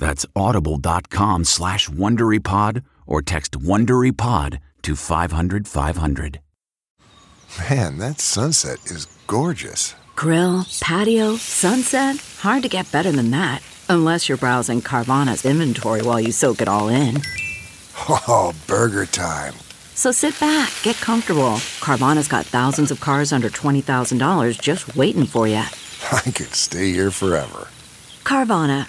That's audible.com/WonderyPod or text WonderyPod to 500-500. Man, that sunset is gorgeous. Grill, patio, sunset. Hard to get better than that. Unless you're browsing Carvana's inventory while you soak it all in. Oh, burger time. So sit back, get comfortable. Carvana's got thousands of cars under $20,000 just waiting for you. I could stay here forever. Carvana.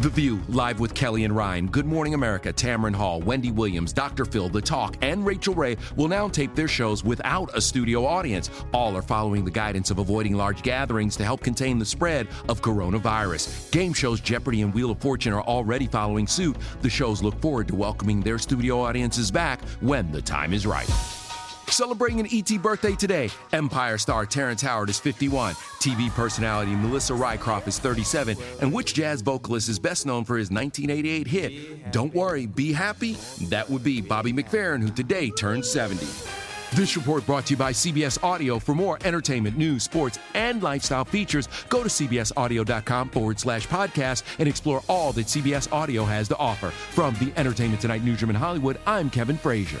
The View, Live with Kelly and Ryan, Good Morning America, Tamron Hall, Wendy Williams, Dr. Phil, The Talk, and Rachel Ray will now tape their shows without a studio audience. All are following the guidance of avoiding large gatherings to help contain the spread of coronavirus. Game shows Jeopardy! And Wheel of Fortune are already following suit. The shows look forward to welcoming their studio audiences back when the time is right. Celebrating an E.T. birthday today, Empire star Terrence Howard is 51, TV personality Melissa Rycroft is 37, and which jazz vocalist is best known for his 1988 hit, Don't Worry, Be Happy? That would be Bobby McFerrin, who today turns 70. This report brought to you by CBS Audio. For more entertainment, news, sports, and lifestyle features, go to cbsaudio.com/podcast and explore all that CBS Audio has to offer. From the Entertainment Tonight newsroom in Hollywood, I'm Kevin Frazier.